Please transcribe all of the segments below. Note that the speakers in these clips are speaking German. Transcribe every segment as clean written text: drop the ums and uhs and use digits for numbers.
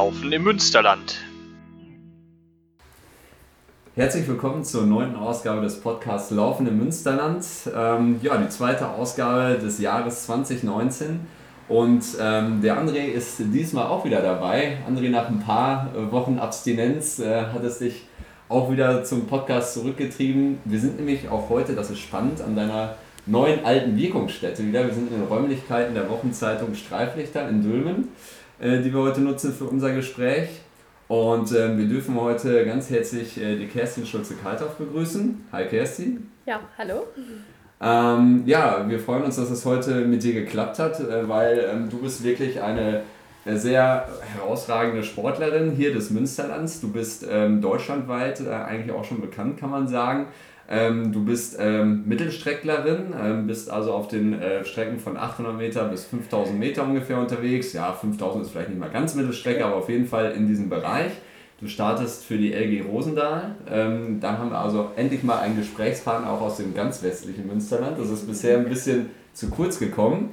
Laufen im Münsterland. Herzlich willkommen zur 9. Ausgabe des Podcasts Laufen im Münsterland. Die zweite Ausgabe des Jahres 2019. Und der André ist diesmal auch wieder dabei. André, nach ein paar Wochen Abstinenz hat es dich auch wieder zum Podcast zurückgetrieben. Wir sind nämlich auch heute, das ist spannend, an deiner neuen alten Wirkungsstätte wieder. Wir sind in den Räumlichkeiten der Wochenzeitung Streiflichter in Dülmen, die wir heute nutzen für unser Gespräch. Und wir dürfen heute ganz herzlich die Kerstin Schulze-Kalthauf begrüßen. Hi Kerstin. Ja, hallo. Wir freuen uns, dass es heute mit dir geklappt hat, weil du bist wirklich eine sehr herausragende Sportlerin hier des Münsterlands. Du bist deutschlandweit eigentlich auch schon bekannt, kann man sagen. Du bist Mittelstrecklerin, bist also auf den Strecken von 800 Meter bis 5000 Meter ungefähr unterwegs. Ja, 5000 ist vielleicht nicht mal ganz Mittelstrecke, aber auf jeden Fall in diesem Bereich. Du startest für die LG Rosendahl. Dann haben wir also endlich mal einen Gesprächspartner auch aus dem ganz westlichen Münsterland. Das ist bisher ein bisschen zu kurz gekommen.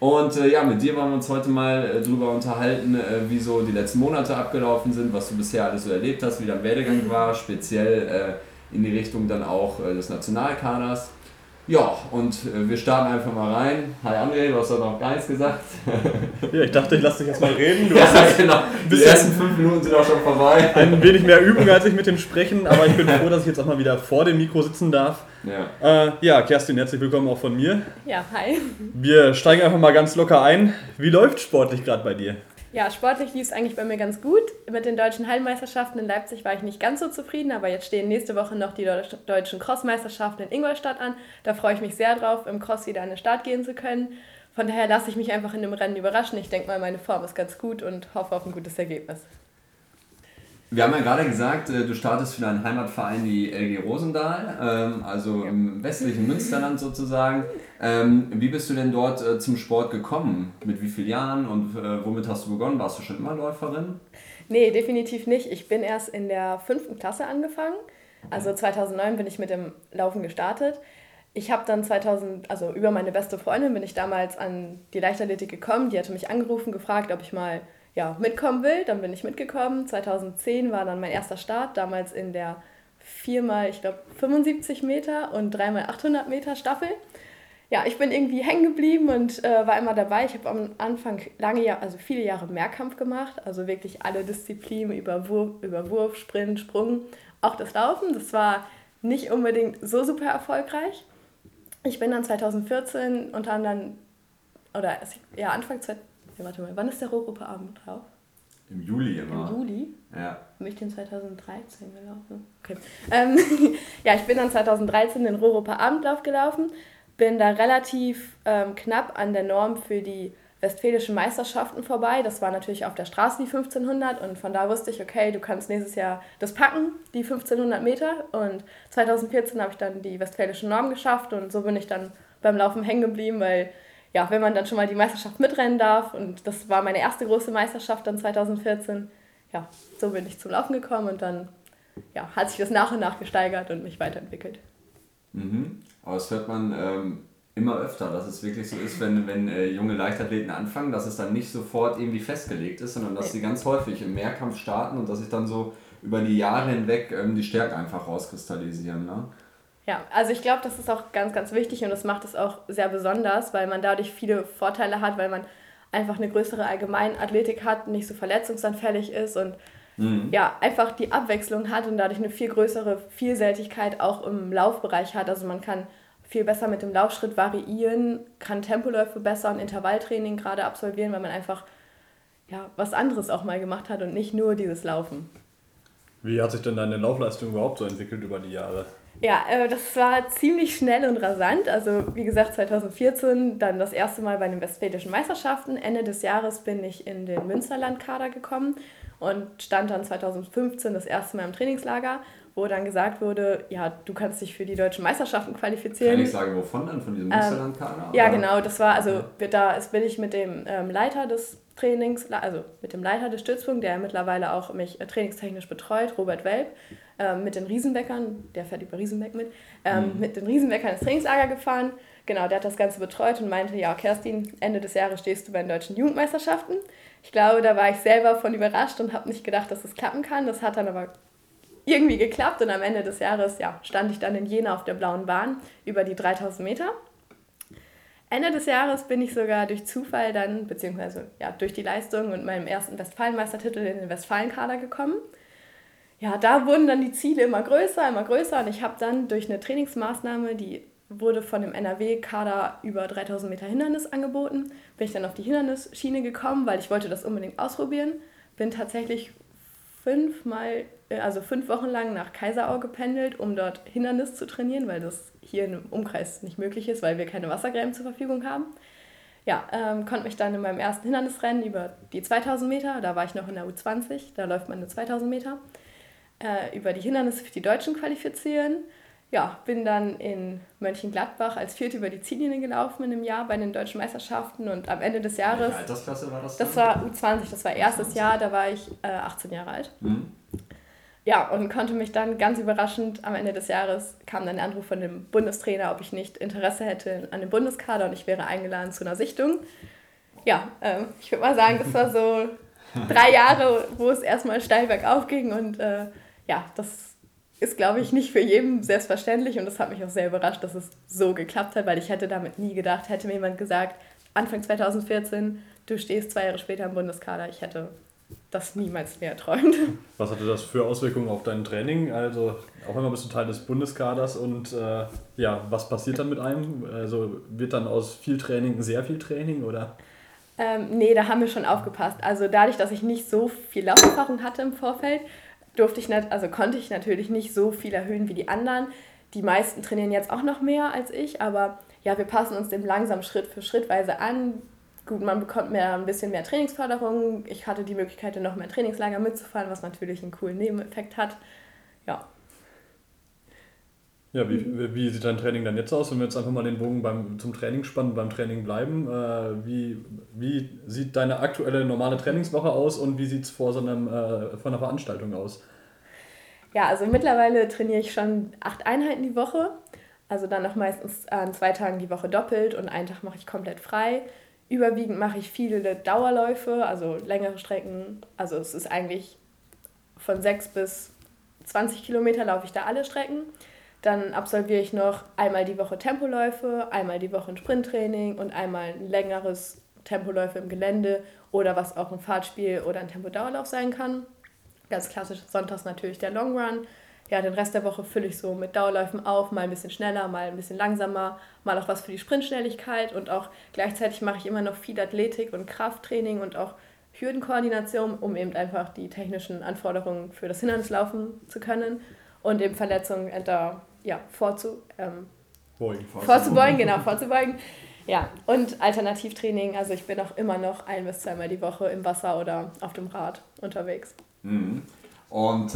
Und mit dir wollen wir uns heute mal drüber unterhalten, wie so die letzten Monate abgelaufen sind, was du bisher alles so erlebt hast, wie dein Werdegang war, speziell in die Richtung dann auch des Nationalkaders. Ja, und wir starten einfach mal rein. Hi André, du hast doch noch gar nichts gesagt. Ja, ich dachte, ich lasse dich erstmal reden. Du hast genau. Die ersten 5 Minuten sind auch schon vorbei. Ein wenig mehr Übung als ich mit dem Sprechen, aber ich bin froh, dass ich jetzt auch mal wieder vor dem Mikro sitzen darf. Ja. Kerstin, herzlich willkommen auch von mir. Ja, hi. Wir steigen einfach mal ganz locker ein. Wie läuft sportlich gerade bei dir? Ja, sportlich lief es eigentlich bei mir ganz gut. Mit den deutschen Hallenmeisterschaften in Leipzig war ich nicht ganz so zufrieden, aber jetzt stehen nächste Woche noch die deutschen Crossmeisterschaften in Ingolstadt an. Da freue ich mich sehr drauf, im Cross wieder an den Start gehen zu können. Von daher lasse ich mich einfach in dem Rennen überraschen. Ich denke mal, meine Form ist ganz gut und hoffe auf ein gutes Ergebnis. Wir haben ja gerade gesagt, du startest für deinen Heimatverein, die LG Rosendahl, also im westlichen Münsterland sozusagen. Wie bist du denn dort zum Sport gekommen? Mit wie vielen Jahren und womit hast du begonnen? Warst du schon immer Läuferin? Nee, definitiv nicht. Ich bin erst in der 5. Klasse angefangen. Also 2009 bin ich mit dem Laufen gestartet. Ich habe dann über meine beste Freundin bin ich damals an die Leichtathletik gekommen. Die hatte mich angerufen, gefragt, ob ich mal mitkommen will, dann bin ich mitgekommen. 2010 war dann mein erster Start, damals in der 4x75 Meter und 3x800 Meter Staffel. Ja, ich bin irgendwie hängen geblieben und war immer dabei. Ich habe am Anfang viele Jahre Mehrkampf gemacht, also wirklich alle Disziplinen über Wurf, Sprint, Sprung, auch das Laufen. Das war nicht unbedingt so super erfolgreich. Ich bin dann 2014 warte mal, wann ist der Roropa Abendlauf? Im Juli immer. Im Juli? Ja. Bin ich den 2013 gelaufen? Okay. Ich bin dann 2013 den Roropa Abendlauf gelaufen, bin da relativ knapp an der Norm für die westfälischen Meisterschaften vorbei. Das war natürlich auf der Straße die 1500 und von da wusste ich, okay, du kannst nächstes Jahr das packen, die 1500 Meter. Und 2014 habe ich dann die westfälische Norm geschafft und so bin ich dann beim Laufen hängen geblieben, weil... Ja, wenn man dann schon mal die Meisterschaft mitrennen darf und das war meine erste große Meisterschaft dann 2014, ja, so bin ich zum Laufen gekommen und dann hat sich das nach und nach gesteigert und mich weiterentwickelt. Mhm. Aber das hört man immer öfter, dass es wirklich so ist, wenn junge Leichtathleten anfangen, dass es dann nicht sofort irgendwie festgelegt ist, sondern dass sie ganz häufig im Mehrkampf starten und dass sich dann so über die Jahre hinweg die Stärken einfach rauskristallisieren, ne? Ja, also ich glaube, das ist auch ganz, ganz wichtig und das macht es auch sehr besonders, weil man dadurch viele Vorteile hat, weil man einfach eine größere Allgemeinathletik hat, nicht so verletzungsanfällig ist und einfach die Abwechslung hat und dadurch eine viel größere Vielseitigkeit auch im Laufbereich hat. Also man kann viel besser mit dem Laufschritt variieren, kann Tempoläufe besser und Intervalltraining gerade absolvieren, weil man einfach was anderes auch mal gemacht hat und nicht nur dieses Laufen. Wie hat sich denn deine Laufleistung überhaupt so entwickelt über die Jahre? Ja, das war ziemlich schnell und rasant. Also wie gesagt, 2014 dann das erste Mal bei den Westfälischen Meisterschaften. Ende des Jahres bin ich in den Münsterlandkader gekommen und stand dann 2015 das erste Mal im Trainingslager, wo dann gesagt wurde, du kannst dich für die deutschen Meisterschaften qualifizieren. Trainingslager wovon dann? Von diesem Münsterlandkader? Ja, genau. Das war, bin ich mit dem Leiter des Trainings, also mit dem Leiter des Stützpunkts, der mittlerweile auch mich trainingstechnisch betreut, Robert Welp, mit den Riesenbeckern, der fährt über Riesenbeck mit den Riesenbeckern ins Trainingslager gefahren, Genau, der hat das Ganze betreut und meinte, ja, Kerstin, Ende des Jahres stehst du bei den deutschen Jugendmeisterschaften. Ich glaube, da war ich selber von überrascht und habe nicht gedacht, dass es klappen kann. Das hat dann aber irgendwie geklappt und am Ende des Jahres stand ich dann in Jena auf der blauen Bahn über die 3000 Meter. Ende des Jahres bin ich sogar durch Zufall dann, beziehungsweise durch die Leistung und meinem ersten Westfalenmeistertitel in den Westfalenkader gekommen. Ja, da wurden dann die Ziele immer größer und ich habe dann durch eine Trainingsmaßnahme, die wurde von dem NRW-Kader über 3000 Meter Hindernis angeboten, bin ich dann auf die Hindernisschiene gekommen, weil ich wollte das unbedingt ausprobieren, bin tatsächlich 5 Wochen lang nach Kaiserau gependelt, um dort Hindernis zu trainieren, weil das hier im Umkreis nicht möglich ist, weil wir keine Wassergräben zur Verfügung haben. Ja, konnte mich dann in meinem ersten Hindernisrennen über die 2000 Meter, da war ich noch in der U20, da läuft man nur 2000 Meter, über die Hindernisse für die Deutschen qualifizieren. Ja, bin dann in Mönchengladbach als Vierte über die Ziellinie gelaufen in einem Jahr bei den deutschen Meisterschaften und am Ende des Jahres... Welche Altersklasse war das denn? Das war U20, das war erstes Jahr, da war ich 18 Jahre alt. Mhm. Ja, und konnte mich dann ganz überraschend, am Ende des Jahres kam dann der Anruf von dem Bundestrainer, ob ich nicht Interesse hätte an dem Bundeskader und ich wäre eingeladen zu einer Sichtung. Ja, ich würde mal sagen, das war so 3 Jahre, wo es erstmal steil bergauf ging und das... ist, glaube ich, nicht für jeden selbstverständlich und das hat mich auch sehr überrascht, dass es so geklappt hat, weil ich hätte damit nie gedacht, hätte mir jemand gesagt, Anfang 2014, du stehst 2 Jahre später im Bundeskader, ich hätte das niemals mehr erträumt. Was hatte das für Auswirkungen auf dein Training? Also auch immer bist du Teil des Bundeskaders und was passiert dann mit einem? Also wird dann aus viel Training sehr viel Training oder... Nee, da haben wir schon aufgepasst. Also dadurch, dass ich nicht so viel Lauferfahrung hatte im Vorfeld, konnte ich natürlich nicht so viel erhöhen wie die anderen. Die meisten trainieren jetzt auch noch mehr als ich, aber wir passen uns dem langsam Schritt für Schrittweise an. Gut, man bekommt ein bisschen mehr Trainingsförderung. Ich hatte die Möglichkeit, in noch mehr Trainingslager mitzufahren, was natürlich einen coolen Nebeneffekt hat. Ja. Ja, wie sieht dein Training dann jetzt aus? Wenn wir jetzt einfach mal den Bogen zum Training spannen, beim Training bleiben, wie sieht deine aktuelle normale Trainingswoche aus und wie sieht es vor einer Veranstaltung aus? Ja, also mittlerweile trainiere ich schon 8 Einheiten die Woche, also dann noch meistens an 2 Tagen die Woche doppelt und einen Tag mache ich komplett frei. Überwiegend mache ich viele Dauerläufe, also längere Strecken, also es ist eigentlich von 6 bis 20 Kilometer laufe ich da alle Strecken. Dann absolviere ich noch einmal die Woche Tempoläufe, einmal die Woche ein Sprinttraining und einmal ein längeres Tempoläufe im Gelände oder was auch ein Fahrtspiel oder ein Tempodauerlauf sein kann. Ganz klassisch sonntags natürlich der Long Run. Ja, den Rest der Woche fülle ich so mit Dauerläufen auf, mal ein bisschen schneller, mal ein bisschen langsamer, mal auch was für die Sprintschnelligkeit und auch gleichzeitig mache ich immer noch viel Athletik und Krafttraining und auch Hürdenkoordination, um eben einfach die technischen Anforderungen für das Hindernislaufen zu können und eben Verletzungen vorzubeugen. Ja, und Alternativtraining, also ich bin auch immer noch 1- bis 2-mal die Woche im Wasser oder auf dem Rad unterwegs. Mhm. Und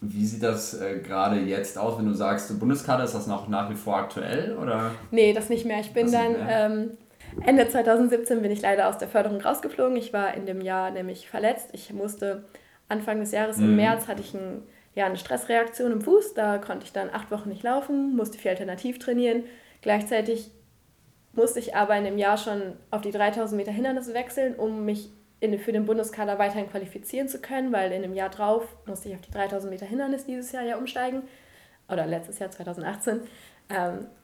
wie sieht das gerade jetzt aus, wenn du sagst, Bundeskader, ist das noch nach wie vor aktuell? Oder? Nee, das nicht mehr. Ich bin Ende 2017 bin ich leider aus der Förderung rausgeflogen. Ich war in dem Jahr nämlich verletzt. Ich musste Anfang des Jahres, im März, hatte ich eine Stressreaktion im Fuß, da konnte ich dann 8 Wochen nicht laufen, musste viel alternativ trainieren. Gleichzeitig musste ich aber in dem Jahr schon auf die 3000 Meter Hindernis wechseln, um mich für den Bundeskader weiterhin qualifizieren zu können, weil in dem Jahr drauf musste ich auf die 3000 Meter Hindernis dieses Jahr umsteigen, oder letztes Jahr 2018.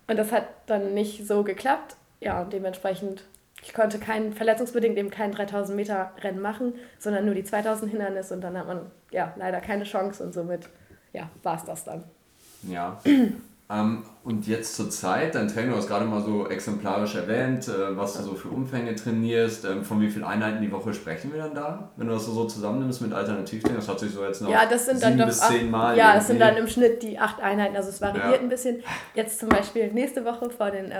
Und das hat dann nicht so geklappt. Ja, und dementsprechend, ich konnte verletzungsbedingt kein 3000 Meter Rennen machen, sondern nur die 2000 Hindernis und dann hat man leider keine Chance und somit war es das dann. Ja, und jetzt zur Zeit, dein Trainer, du hast gerade mal so exemplarisch erwähnt, was du so für Umfänge trainierst, von wie vielen Einheiten die Woche sprechen wir dann da? Wenn du das so zusammennimmst mit Alternativtraining, das hat sich so jetzt noch 7 bis 10 Mal. Ja, das sind dann im Schnitt die 8 Einheiten, also es variiert ein bisschen. Jetzt zum Beispiel nächste Woche vor den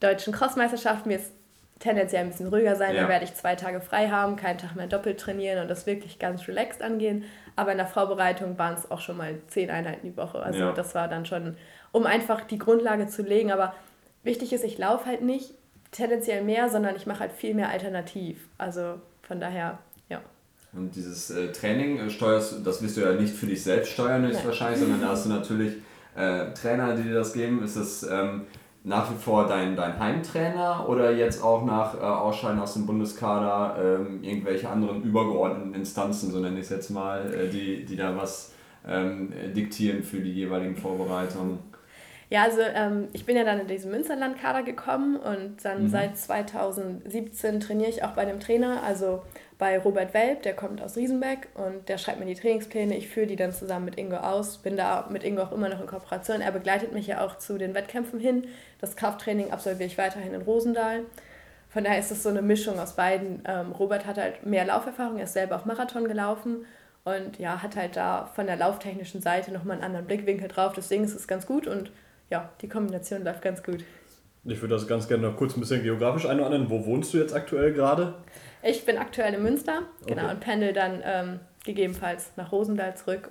deutschen Crossmeisterschaften, jetzt tendenziell ein bisschen ruhiger sein, da werde ich 2 Tage frei haben, keinen Tag mehr doppelt trainieren und das wirklich ganz relaxed angehen. Aber in der Vorbereitung waren es auch schon mal 10 Einheiten die Woche. Also das war dann schon, um einfach die Grundlage zu legen. Aber wichtig ist, ich laufe halt nicht tendenziell mehr, sondern ich mache halt viel mehr alternativ. Also von daher, Und dieses Training das wirst du ja nicht für dich selbst steuern, ist wahrscheinlich, sondern da hast du natürlich Trainer, die dir das geben. Ist das... nach wie vor dein Heimtrainer oder jetzt auch nach Ausscheiden aus dem Bundeskader irgendwelche anderen übergeordneten Instanzen, so nenne ich es jetzt mal, die da was diktieren für die jeweiligen Vorbereitungen? Ja, also ich bin ja dann in diesen Münsterlandkader gekommen und dann seit 2017 trainiere ich auch bei einem Trainer, also bei Robert Welp, der kommt aus Riesenbeck und der schreibt mir die Trainingspläne, ich führe die dann zusammen mit Ingo aus, bin da mit Ingo auch immer noch in Kooperation, er begleitet mich ja auch zu den Wettkämpfen hin, das Krafttraining absolviere ich weiterhin in Rosendahl, von daher ist es so eine Mischung aus beiden. Robert hat halt mehr Lauferfahrung, er ist selber auch Marathon gelaufen. Und ja, hat halt da von der lauftechnischen Seite nochmal einen anderen Blickwinkel drauf. Deswegen ist es ganz gut und ja, die Kombination läuft ganz gut. Ich würde das ganz gerne noch kurz ein bisschen geografisch einordnen. Wo wohnst du jetzt aktuell gerade? Ich bin aktuell in Münster, genau, okay. Und pendel dann gegebenenfalls nach Rosendahl zurück.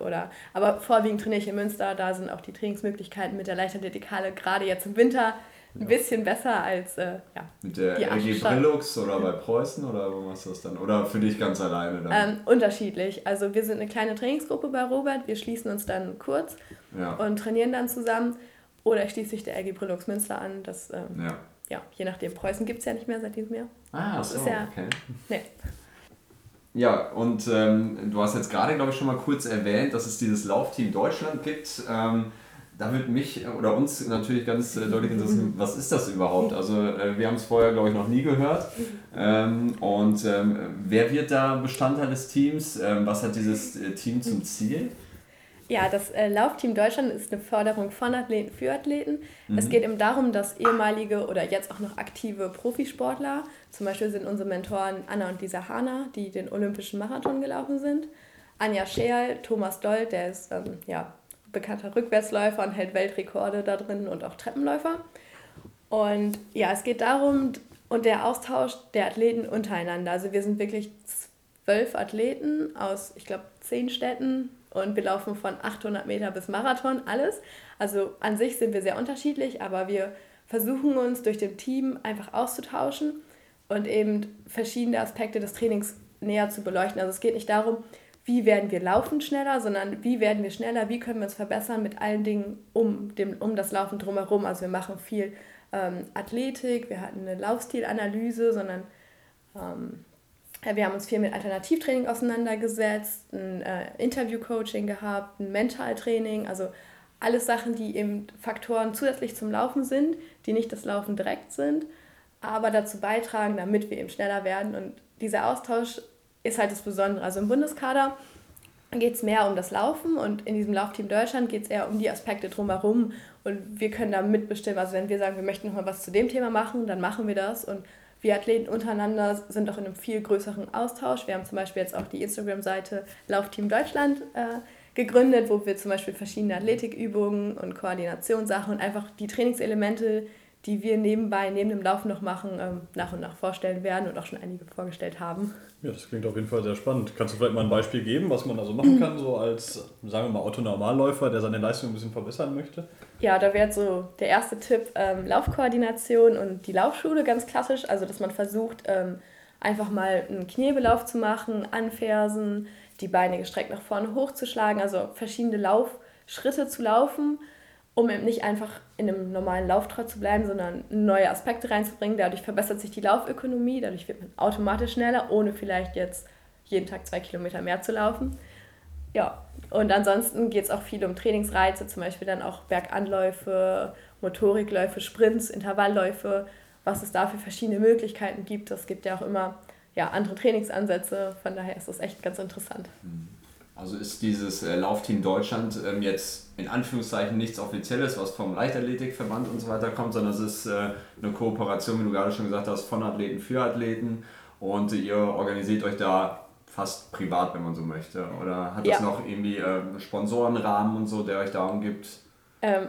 Aber vorwiegend trainiere ich in Münster, da sind auch die Trainingsmöglichkeiten mit der Leichtathletikhalle gerade jetzt im Winter ein bisschen besser als mit der LG Brillux oder bei Preußen oder wo machst du das dann? Oder für dich ganz alleine dann? Unterschiedlich. Also wir sind eine kleine Trainingsgruppe bei Robert, wir schließen uns dann kurz und trainieren dann zusammen. Oder ich schließe mich der LG Brillux Münster an. Das, je nachdem. Preußen gibt es ja nicht mehr seit diesem Jahr. Ah, das ist ja, okay. Nee. Ja, und du hast jetzt gerade, glaube ich, schon mal kurz erwähnt, dass es dieses Laufteam Deutschland gibt. Da wird mich oder uns natürlich ganz deutlich interessieren, was ist das überhaupt? Also wir haben es vorher, glaube ich, noch nie gehört. Wer wird da Bestandteil des Teams? Was hat dieses Team zum Ziel? Ja, das Laufteam Deutschland ist eine Förderung von Athleten für Athleten. Es geht eben darum, dass ehemalige oder jetzt auch noch aktive Profisportler, zum Beispiel sind unsere Mentoren Anna und Lisa Hahner, die den Olympischen Marathon gelaufen sind, Anja Scherl, Thomas Dold, der ist bekannter Rückwärtsläufer und hält Weltrekorde da drin und auch Treppenläufer. Und ja, es geht darum, und der Austausch der Athleten untereinander. Also wir sind wirklich 12 Athleten aus, ich glaube, 10 Städten und wir laufen von 800 Meter bis Marathon, alles. Also an sich sind wir sehr unterschiedlich, aber wir versuchen uns durch dem Team einfach auszutauschen und eben verschiedene Aspekte des Trainings näher zu beleuchten. Also es geht nicht darum, wie werden wir laufen schneller, sondern wie werden wir schneller, wie können wir uns verbessern mit allen Dingen um das Laufen drumherum. Also wir machen viel Athletik, wir hatten eine Laufstilanalyse, sondern wir haben uns viel mit Alternativtraining auseinandergesetzt, ein Interviewcoaching gehabt, ein Mentaltraining, also alles Sachen, die eben Faktoren zusätzlich zum Laufen sind, die nicht das Laufen direkt sind, aber dazu beitragen, damit wir eben schneller werden. Und dieser Austausch ist halt das Besondere. Also im Bundeskader geht es mehr um das Laufen und in diesem Laufteam Deutschland geht es eher um die Aspekte drumherum und wir können da mitbestimmen. Also wenn wir sagen, wir möchten nochmal was zu dem Thema machen, dann machen wir das und wir Athleten untereinander sind auch in einem viel größeren Austausch. Wir haben zum Beispiel jetzt auch die Instagram-Seite Laufteam Deutschland gegründet, wo wir zum Beispiel verschiedene Athletikübungen und Koordinationssachen und einfach die Trainingselemente, die wir nebenbei, neben dem Laufen noch machen, nach und nach vorstellen werden und auch schon einige vorgestellt haben. Ja, das klingt auf jeden Fall sehr spannend. Kannst du vielleicht mal ein Beispiel geben, was man also machen kann, so als, sagen wir mal, Autonormalläufer, der seine Leistung ein bisschen verbessern möchte? Ja, da wäre so der erste Tipp, Laufkoordination und die Laufschule ganz klassisch. Also, dass man versucht, einfach mal einen Knebelauf zu machen, anfersen, die Beine gestreckt nach vorne hochzuschlagen, also verschiedene Laufschritte zu laufen, um eben nicht einfach in einem normalen Lauftrott zu bleiben, sondern neue Aspekte reinzubringen. Dadurch verbessert sich die Laufökonomie, dadurch wird man automatisch schneller, ohne vielleicht jetzt jeden Tag 2 Kilometer mehr zu laufen. Ja, und ansonsten geht es auch viel um Trainingsreize, zum Beispiel dann auch Berganläufe, Motorikläufe, Sprints, Intervallläufe, was es da für verschiedene Möglichkeiten gibt. Es gibt ja auch immer andere Trainingsansätze, von daher ist das echt ganz interessant. Also ist dieses Laufteam Deutschland jetzt in Anführungszeichen nichts Offizielles, was vom Leichtathletikverband und so weiter kommt, sondern es ist eine Kooperation, wie du gerade schon gesagt hast, von Athleten für Athleten und ihr organisiert euch da fast privat, wenn man so möchte. Oder hat das noch irgendwie einen Sponsorenrahmen und so, der euch da umgibt?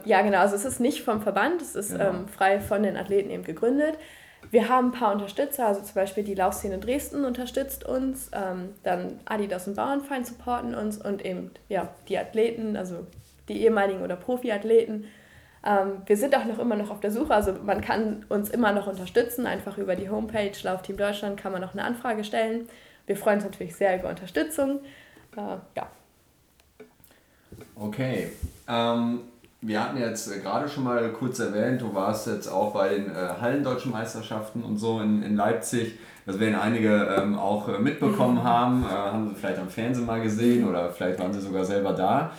Ja genau, also es ist nicht vom Verband, es ist frei von den Athleten eben gegründet. Wir haben ein paar Unterstützer, also zum Beispiel die Laufszene Dresden unterstützt uns, dann Adidas und Bauernfeind supporten uns und eben die Athleten, also die ehemaligen oder Profiathleten. Wir sind auch immer noch auf der Suche, also man kann uns immer noch unterstützen, einfach über die Homepage Laufteam Deutschland kann man noch eine Anfrage stellen. Wir freuen uns natürlich sehr über Unterstützung. Okay. Wir hatten jetzt gerade schon mal kurz erwähnt, du warst jetzt auch bei den Hallendeutschen Meisterschaften und so in Leipzig. Das werden einige auch mitbekommen haben, haben sie vielleicht am Fernsehen mal gesehen oder vielleicht waren sie sogar selber da.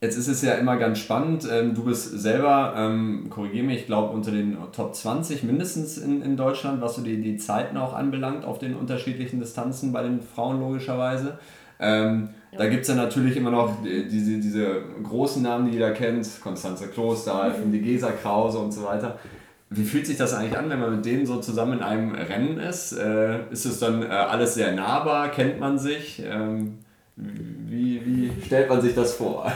Jetzt ist es ja immer ganz spannend, du bist selber, korrigiere mich, ich glaube unter den Top 20 mindestens in Deutschland, was so die Zeiten auch anbelangt auf den unterschiedlichen Distanzen bei den Frauen logischerweise. Ja. Da gibt es ja natürlich immer noch diese großen Namen, die jeder kennt, Konstanze Kloseifen, die Gesa Krause und so weiter. Wie fühlt sich das eigentlich an, wenn man mit denen so zusammen in einem Rennen ist? Ist es dann alles sehr nahbar? Kennt man sich? Wie stellt man sich das vor?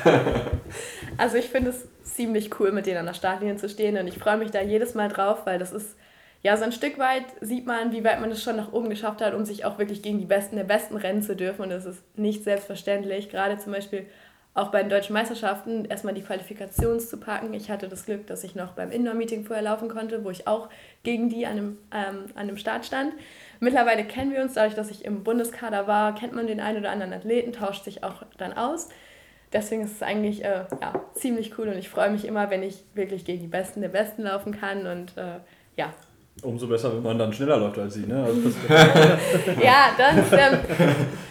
Also ich finde es ziemlich cool, mit denen an der Startlinie zu stehen und ich freue mich da jedes Mal drauf, weil das ist, ja, so ein Stück weit sieht man, wie weit man es schon nach oben geschafft hat, um sich auch wirklich gegen die Besten der Besten rennen zu dürfen. Und das ist nicht selbstverständlich. Gerade zum Beispiel auch bei den deutschen Meisterschaften erstmal die Qualifikation zu packen. Ich hatte das Glück, dass ich noch beim Indoor-Meeting vorher laufen konnte, wo ich auch gegen die an einem Start stand. Mittlerweile kennen wir uns, dadurch, dass ich im Bundeskader war, kennt man den einen oder anderen Athleten, tauscht sich auch dann aus. Deswegen ist es eigentlich ziemlich cool und ich freue mich immer, wenn ich wirklich gegen die Besten der Besten laufen kann und ja. Umso besser, wenn man dann schneller läuft als sie, ne? Also ja, das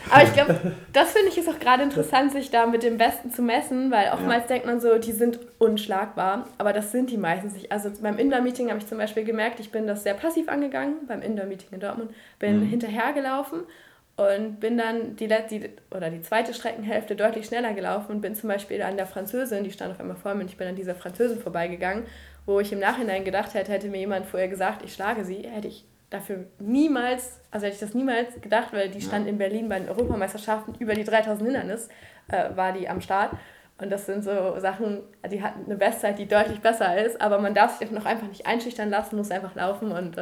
aber ich glaube, das finde ich ist auch gerade interessant, sich da mit dem Besten zu messen, weil oftmals denkt man so, die sind unschlagbar, aber das sind die meistens nicht. Also beim Indoor-Meeting habe ich zum Beispiel gemerkt, ich bin das sehr passiv angegangen, beim Indoor-Meeting in Dortmund, bin hinterhergelaufen und bin dann die zweite Streckenhälfte deutlich schneller gelaufen und bin zum Beispiel an der Französin, die stand auf einmal vor mir und ich bin an dieser Französin vorbeigegangen, wo ich im Nachhinein gedacht hätte, hätte mir jemand vorher gesagt, ich schlage sie, hätte ich das niemals gedacht, weil die stand in Berlin bei den Europameisterschaften über die 3000 Hindernis, war die am Start. Und das sind so Sachen, die hat eine Bestzeit, die deutlich besser ist, aber man darf sich noch einfach nicht einschüchtern lassen, muss einfach laufen und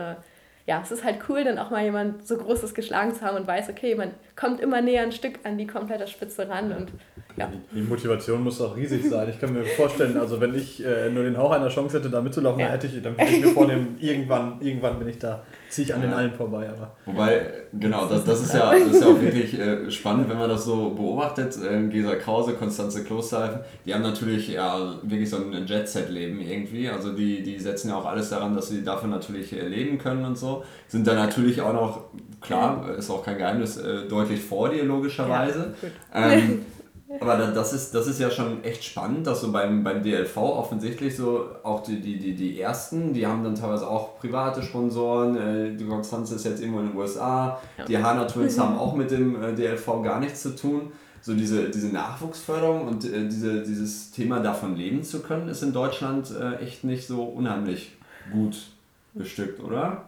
es ist halt cool, dann auch mal jemand so Großes geschlagen zu haben und weiß, okay, man kommt immer näher ein Stück an die komplette Spitze ran. Und Die Motivation muss auch riesig sein. Ich kann mir vorstellen, also wenn ich nur den Hauch einer Chance hätte, da mitzulaufen, dann würde ich mir vornehmen, irgendwann bin ich da, ziehe ich an den allen vorbei. Aber. Wobei, genau, das ist ja auch wirklich spannend, wenn man das so beobachtet. Gesa Krause, Konstanze Kloseifen, die haben natürlich wirklich so ein Jet-Set-Leben irgendwie. Also die setzen ja auch alles daran, dass sie davon natürlich leben können und so. Sind da natürlich auch noch, klar, ist auch kein Geheimnis, deutlich vor dir logischerweise. Ja, aber das ist ja schon echt spannend, dass so beim DLV offensichtlich so auch die Ersten, die haben dann teilweise auch private Sponsoren, die Konstanze ist jetzt irgendwo in den USA, die Hahner Twins haben auch mit dem DLV gar nichts zu tun. So diese Nachwuchsförderung und dieses Thema davon leben zu können, ist in Deutschland echt nicht so unheimlich gut bestückt, oder?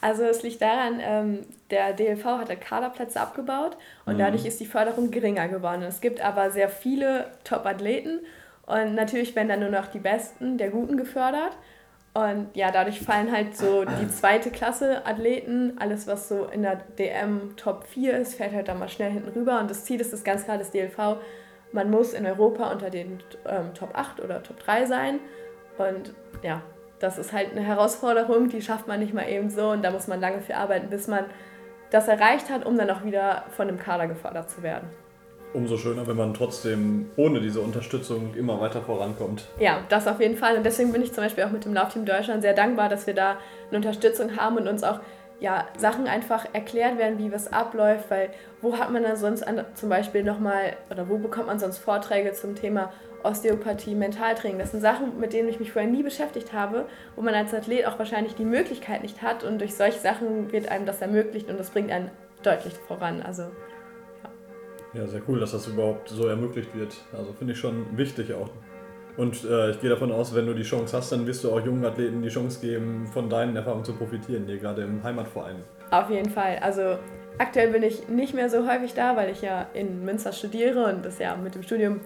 Also es liegt daran, der DLV hat Kaderplätze abgebaut und dadurch ist die Förderung geringer geworden. Es gibt aber sehr viele Top-Athleten und natürlich werden dann nur noch die Besten der Guten gefördert. Und ja, dadurch fallen halt so die zweite Klasse Athleten, alles was so in der DM Top 4 ist, fällt halt dann mal schnell hinten rüber. Und das Ziel ist ganz klar des DLV, man muss in Europa unter den Top 8 oder Top 3 sein und ja. Das ist halt eine Herausforderung, die schafft man nicht mal eben so und da muss man lange für arbeiten, bis man das erreicht hat, um dann auch wieder von dem Kader gefördert zu werden. Umso schöner, wenn man trotzdem ohne diese Unterstützung immer weiter vorankommt. Ja, das auf jeden Fall und deswegen bin ich zum Beispiel auch mit dem Laufteam Deutschland sehr dankbar, dass wir da eine Unterstützung haben und uns auch Sachen einfach erklärt werden, wie was abläuft, weil wo hat man dann sonst zum Beispiel nochmal oder wo bekommt man sonst Vorträge zum Thema Osteopathie, Mentaltraining, das sind Sachen, mit denen ich mich vorher nie beschäftigt habe, wo man als Athlet auch wahrscheinlich die Möglichkeit nicht hat und durch solche Sachen wird einem das ermöglicht und das bringt einen deutlich voran, also ja. Ja, sehr cool, dass das überhaupt so ermöglicht wird, also finde ich schon wichtig auch. Und ich gehe davon aus, wenn du die Chance hast, dann wirst du auch jungen Athleten die Chance geben, von deinen Erfahrungen zu profitieren, hier gerade im Heimatverein. Auf jeden Fall, also aktuell bin ich nicht mehr so häufig da, weil ich ja in Münster studiere und das ja mit dem Studium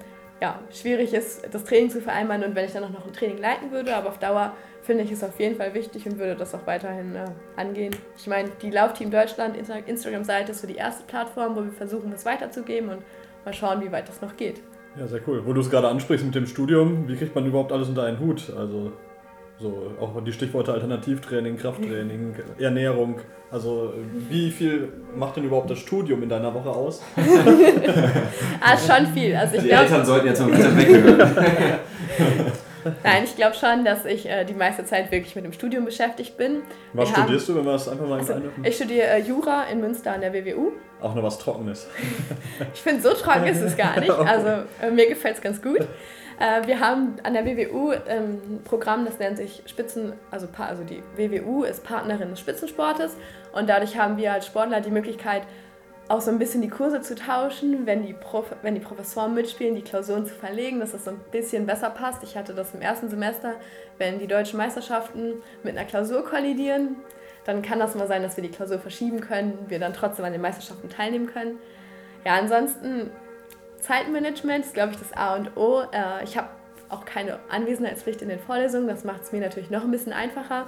schwierig ist, das Training zu vereinbaren und wenn ich dann auch noch ein Training leiten würde, aber auf Dauer finde ich es auf jeden Fall wichtig und würde das auch weiterhin angehen. Ich meine, die Laufteam Deutschland Instagram-Seite ist so die erste Plattform, wo wir versuchen, das weiterzugeben und mal schauen, wie weit das noch geht. Ja, sehr cool. Wo du es gerade ansprichst mit dem Studium, wie kriegt man überhaupt alles unter einen Hut? Also so auch die Stichworte Alternativtraining, Krafttraining, Ernährung, Also wie viel macht denn überhaupt das Studium in deiner Woche aus? Schon viel. Also ich glaube, Eltern sollten jetzt mal wieder weghören. Nein, ich glaube schon, dass ich die meiste Zeit wirklich mit dem Studium beschäftigt bin. Was studierst du, wenn wir das einfach mal einwerfen? Ich studiere Jura in Münster an der WWU. Auch noch was Trockenes. Ich finde, so trocken ist es gar nicht. Also mir gefällt es ganz gut. Wir haben an der WWU ein Programm, das nennt sich also die WWU ist Partnerin des Spitzensportes und dadurch haben wir als Sportler die Möglichkeit, auch so ein bisschen die Kurse zu tauschen, wenn die Professoren mitspielen, die Klausuren zu verlegen, dass das so ein bisschen besser passt. Ich hatte das im ersten Semester, wenn die deutschen Meisterschaften mit einer Klausur kollidieren, dann kann das mal sein, dass wir die Klausur verschieben können, wir dann trotzdem an den Meisterschaften teilnehmen können. Ja, ansonsten Zeitmanagement ist, glaube ich, das A und O. Ich habe auch keine Anwesenheitspflicht in den Vorlesungen, das macht es mir natürlich noch ein bisschen einfacher.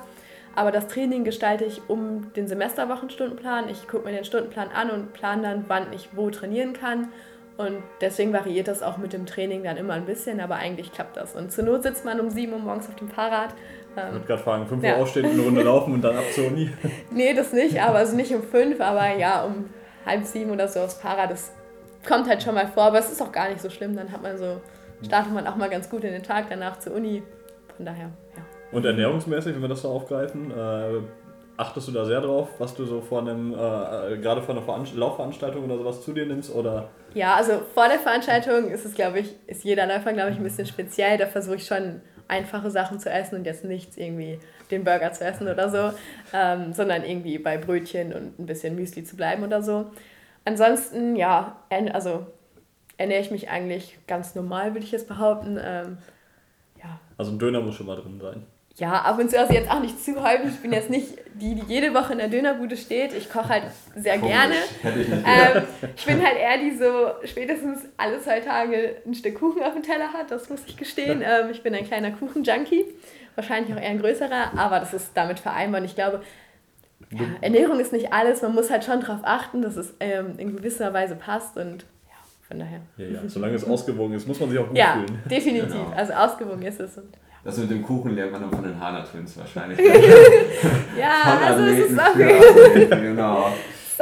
Aber das Training gestalte ich um den Semesterwochenstundenplan. Ich gucke mir den Stundenplan an und plane dann, wann ich wo trainieren kann. Und deswegen variiert das auch mit dem Training dann immer ein bisschen, aber eigentlich klappt das. Und zur Not sitzt man um 7 Uhr morgens auf dem Fahrrad. Ich würde gerade fragen, 5 Uhr aufstehen, eine Runde laufen und dann ab zur Uni. Nee, das nicht, aber also nicht um 5, aber ja, um 6:30 oder so aufs Fahrrad. Das kommt halt schon mal vor, aber es ist auch gar nicht so schlimm. Dann startet man auch mal ganz gut in den Tag, danach zur Uni. Von daher, ja. Und ernährungsmäßig, wenn wir das so aufgreifen, achtest du da sehr drauf, was du so gerade vor einer Laufveranstaltung oder sowas zu dir nimmst? Oder? Ja, also vor der Veranstaltung ist jeder Läufer, glaube ich, ein bisschen speziell. Da versuche ich schon einfache Sachen zu essen und jetzt nichts irgendwie den Burger zu essen oder so, sondern irgendwie bei Brötchen und ein bisschen Müsli zu bleiben oder so. Ansonsten, ja, also ernähre ich mich eigentlich ganz normal, würde ich jetzt behaupten. Ja. Also ein Döner muss schon mal drin sein. Ja, ab und zu, also jetzt auch nicht zu häufig. Ich bin jetzt nicht die, die jede Woche in der Dönerbude steht. Ich koche halt sehr gerne. Ich bin halt eher die so spätestens alle 2 Tage ein Stück Kuchen auf dem Teller hat. Das muss ich gestehen. Ich bin ein kleiner Kuchen-Junkie. Wahrscheinlich auch eher ein größerer, aber das ist damit vereinbar. Und ich glaube, ja, Ernährung ist nicht alles. Man muss halt schon darauf achten, dass es in gewisser Weise passt und... Von daher. Ja, solange es ausgewogen ist, muss man sich auch gut fühlen. Ja, definitiv. Genau. Also ausgewogen ist es. Und, ja. Das mit dem Kuchen lernt man dann von den Hahner-Twins wahrscheinlich. Ja, also es ist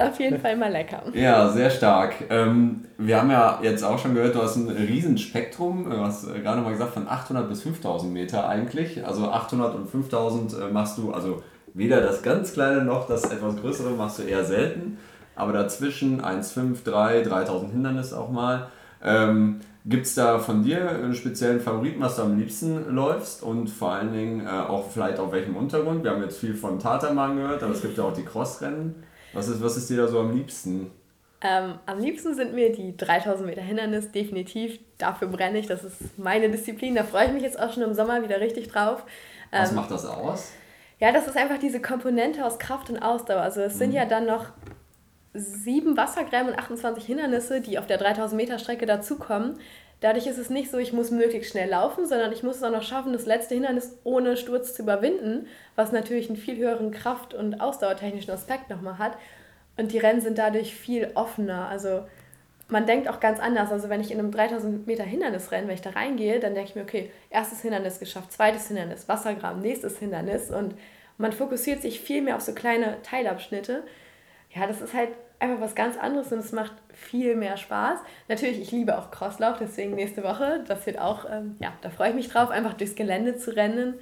auf jeden Fall mal lecker. Ja, sehr stark. Wir haben ja jetzt auch schon gehört, du hast ein Riesenspektrum, du hast gerade mal gesagt, von 800 bis 5000 Meter eigentlich. Also 800 und 5000 machst du, also weder das ganz Kleine noch das etwas Größere machst du eher selten. Aber dazwischen 1,5, 3, 3000 Hindernisse auch mal. Gibt es da von dir einen speziellen Favoriten, was du am liebsten läufst und vor allen Dingen auch vielleicht auf welchem Untergrund? Wir haben jetzt viel von Tatermann gehört, aber es gibt ja auch die Crossrennen. Was ist dir da so am liebsten? Am liebsten sind mir die 3000 Meter Hindernis, definitiv. Dafür brenne ich, das ist meine Disziplin. Da freue ich mich jetzt auch schon im Sommer wieder richtig drauf. Was macht das aus? Ja, das ist einfach diese Komponente aus Kraft und Ausdauer. Also es sind ja dann noch 7 Wassergräben und 28 Hindernisse, die auf der 3000-Meter-Strecke dazukommen. Dadurch ist es nicht so, ich muss möglichst schnell laufen, sondern ich muss es auch noch schaffen, das letzte Hindernis ohne Sturz zu überwinden, was natürlich einen viel höheren Kraft- und ausdauertechnischen Aspekt nochmal hat. Und die Rennen sind dadurch viel offener. Also man denkt auch ganz anders. Also wenn ich in einem 3000-Meter-Hindernisrennen, wenn ich da reingehe, dann denke ich mir, okay, erstes Hindernis geschafft, zweites Hindernis, Wassergraben, nächstes Hindernis. Und man fokussiert sich viel mehr auf so kleine Teilabschnitte. Ja, das ist halt einfach was ganz anderes und es macht viel mehr Spaß. Natürlich, ich liebe auch Crosslauf, deswegen nächste Woche, das wird auch, da freue ich mich drauf, einfach durchs Gelände zu rennen.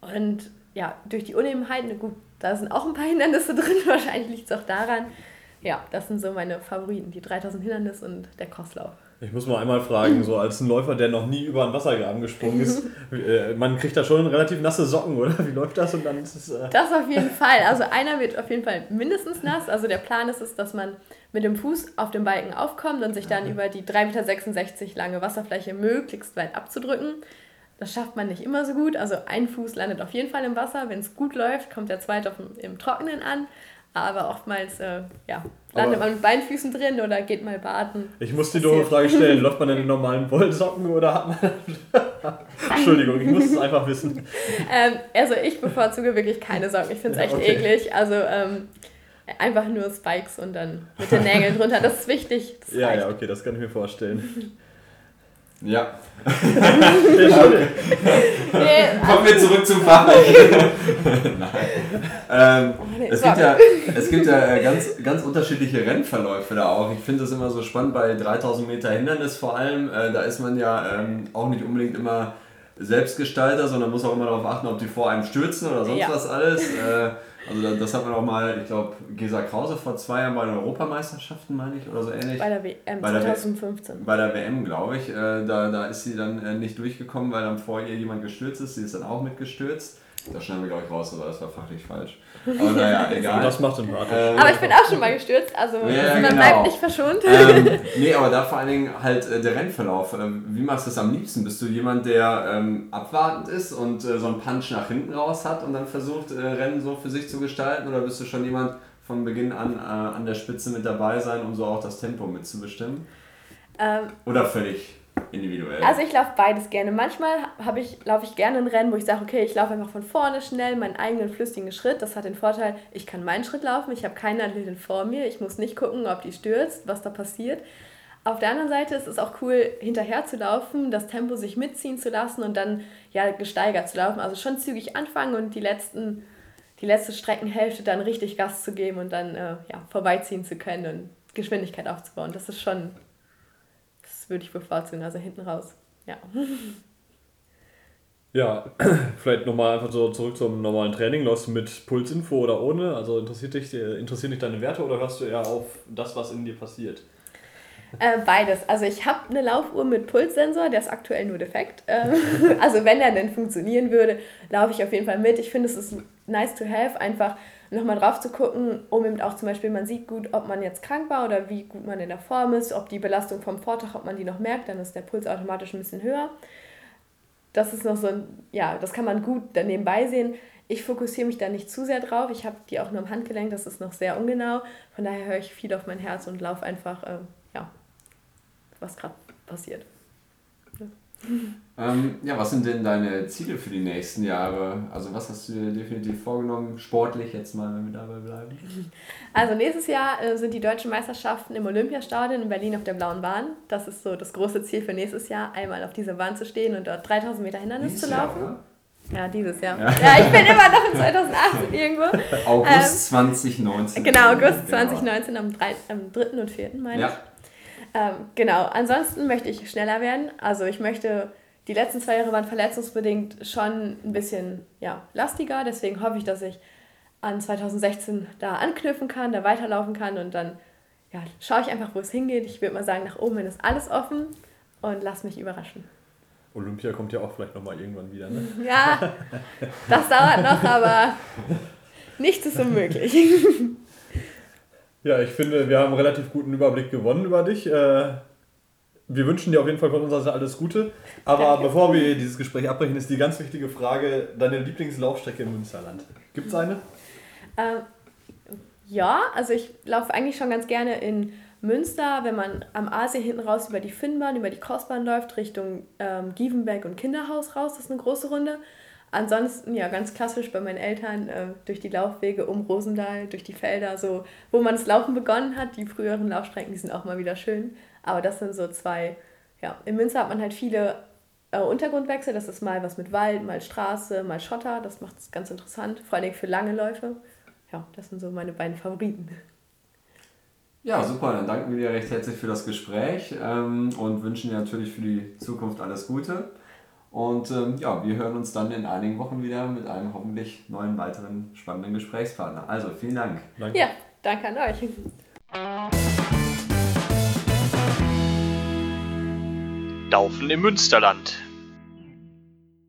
Und ja, durch die Unebenheiten, gut, da sind auch ein paar Hindernisse drin, wahrscheinlich liegt es auch daran. Ja, das sind so meine Favoriten, die 3000 Hindernisse und der Crosslauf. Ich muss mal einmal fragen, so als ein Läufer, der noch nie über einen Wassergraben gesprungen ist, man kriegt da schon relativ nasse Socken, oder? Wie läuft das? Und dann ist es, Das auf jeden Fall. Also einer wird auf jeden Fall mindestens nass. Also der Plan ist es, dass man mit dem Fuß auf dem Balken aufkommt und sich dann über die 3,66 Meter lange Wasserfläche möglichst weit abzudrücken. Das schafft man nicht immer so gut. Also ein Fuß landet auf jeden Fall im Wasser. Wenn es gut läuft, kommt der zweite im Trockenen an. Aber oftmals, landet man mit beiden Füßen drin oder geht mal baden. Ich muss die doofe Frage stellen, läuft man in den normalen Wollsocken oder hat man... Entschuldigung, ich muss es einfach wissen. Ich bevorzuge wirklich keine Socken, ich finde es echt eklig. Also einfach nur Spikes und dann mit den Nägeln drunter, das ist wichtig. Das reicht. Das kann ich mir vorstellen. Ja. Kommen wir zurück zum Fahrrad. Nein. Es gibt ja ganz unterschiedliche Rennverläufe da auch. Ich finde das immer so spannend bei 3000 Meter Hindernis vor allem. Da ist man ja auch nicht unbedingt immer Selbstgestalter, sondern muss auch immer darauf achten, ob die vor einem stürzen oder sonst was alles. Also das hat man auch mal, ich glaube, Gesa Krause vor 2 Jahren bei den Europameisterschaften, meine ich, oder so ähnlich. Bei der WM 2015. Bei der WM, glaube ich. Da ist sie dann nicht durchgekommen, weil dann vor ihr jemand gestürzt ist. Sie ist dann auch mitgestürzt. Da schneiden wir, glaube ich, raus, aber das war fachlich falsch. Aber naja, egal. Das macht den Markus. Aber ich bin auch schon mal gestürzt, also man bleibt nicht verschont. Aber da vor allen Dingen halt der Rennverlauf. Wie machst du das am liebsten? Bist du jemand, der abwartend ist und so einen Punch nach hinten raus hat und dann versucht, Rennen so für sich zu gestalten? Oder bist du schon jemand, von Beginn an der Spitze mit dabei sein, um so auch das Tempo mitzubestimmen? Oder völlig individuell? Also ich laufe beides gerne. Manchmal laufe ich gerne ein Rennen, wo ich sage, okay, ich laufe einfach von vorne schnell, meinen eigenen flüssigen Schritt. Das hat den Vorteil, ich kann meinen Schritt laufen, ich habe keine Athletin vor mir, ich muss nicht gucken, ob die stürzt, was da passiert. Auf der anderen Seite ist es auch cool, hinterher zu laufen, das Tempo sich mitziehen zu lassen und dann gesteigert zu laufen. Also schon zügig anfangen und die letzte Streckenhälfte dann richtig Gas zu geben und dann vorbeiziehen zu können und Geschwindigkeit aufzubauen. Das ist schon... Das würde ich bevorzugen, also hinten raus. Ja. Ja, vielleicht nochmal einfach so zurück zum normalen Training. Läufst du mit Pulsinfo oder ohne? Also interessieren dich deine Werte oder hörst du eher auf das, was in dir passiert? Beides. Also ich habe eine Laufuhr mit Pulssensor, der ist aktuell nur defekt. Also wenn er denn funktionieren würde, laufe ich auf jeden Fall mit. Ich finde, es ist nice to have, einfach nochmal drauf zu gucken, um eben auch zum Beispiel, man sieht gut, ob man jetzt krank war oder wie gut man in der Form ist, ob die Belastung vom Vortag, ob man die noch merkt, dann ist der Puls automatisch ein bisschen höher. Das ist noch so ein, das kann man gut nebenbei sehen. Ich fokussiere mich da nicht zu sehr drauf, ich habe die auch nur am Handgelenk, das ist noch sehr ungenau, von daher höre ich viel auf mein Herz und laufe einfach, was gerade passiert. Ja. Was sind denn deine Ziele für die nächsten Jahre? Also was hast du dir definitiv vorgenommen, sportlich jetzt mal, wenn wir dabei bleiben? Also nächstes Jahr sind die deutschen Meisterschaften im Olympiastadion in Berlin auf der Blauen Bahn. Das ist so das große Ziel für nächstes Jahr, einmal auf dieser Bahn zu stehen und dort 3000 Meter Hindernis zu laufen. Ja, dieses Jahr. Ja, ich bin immer noch in 2018 irgendwo. August 2019. Genau, August 2019 am 3. und 4. meine ich. Ansonsten möchte ich schneller werden. Also ich möchte, die letzten 2 Jahre waren verletzungsbedingt schon ein bisschen lastiger. Deswegen hoffe ich, dass ich an 2016 da anknüpfen kann, da weiterlaufen kann und dann schaue ich einfach, wo es hingeht. Ich würde mal sagen, nach oben hin ist alles offen und lass mich überraschen. Olympia kommt ja auch vielleicht nochmal irgendwann wieder, ne? Ja, das dauert noch, aber nichts ist unmöglich. Ja, ich finde, wir haben einen relativ guten Überblick gewonnen über dich. Wir wünschen dir auf jeden Fall von unserer Seite alles Gute. Aber danke. Bevor wir dieses Gespräch abbrechen, ist die ganz wichtige Frage, deine Lieblingslaufstrecke im Münsterland. Gibt es eine? Also ich laufe eigentlich schon ganz gerne in Münster, wenn man am Asee hinten raus über die Finnbahn, über die Crossbahn läuft, Richtung Gievenbeck und Kinderhaus raus. Das ist eine große Runde. Ansonsten ganz klassisch bei meinen Eltern durch die Laufwege um Rosendahl, durch die Felder, so wo man das Laufen begonnen hat. Die früheren Laufstrecken, die sind auch mal wieder schön. Aber das sind so 2. Ja, in Münster hat man halt viele Untergrundwechsel. Das ist mal was mit Wald, mal Straße, mal Schotter. Das macht es ganz interessant, vor allem für lange Läufe. Ja, das sind so meine beiden Favoriten. Ja, super. Dann danken wir dir recht herzlich für das Gespräch und wünschen dir natürlich für die Zukunft alles Gute. Und wir hören uns dann in einigen Wochen wieder mit einem hoffentlich neuen, weiteren spannenden Gesprächspartner. Also, vielen Dank. Danke. Ja, danke an euch. Laufen im Münsterland.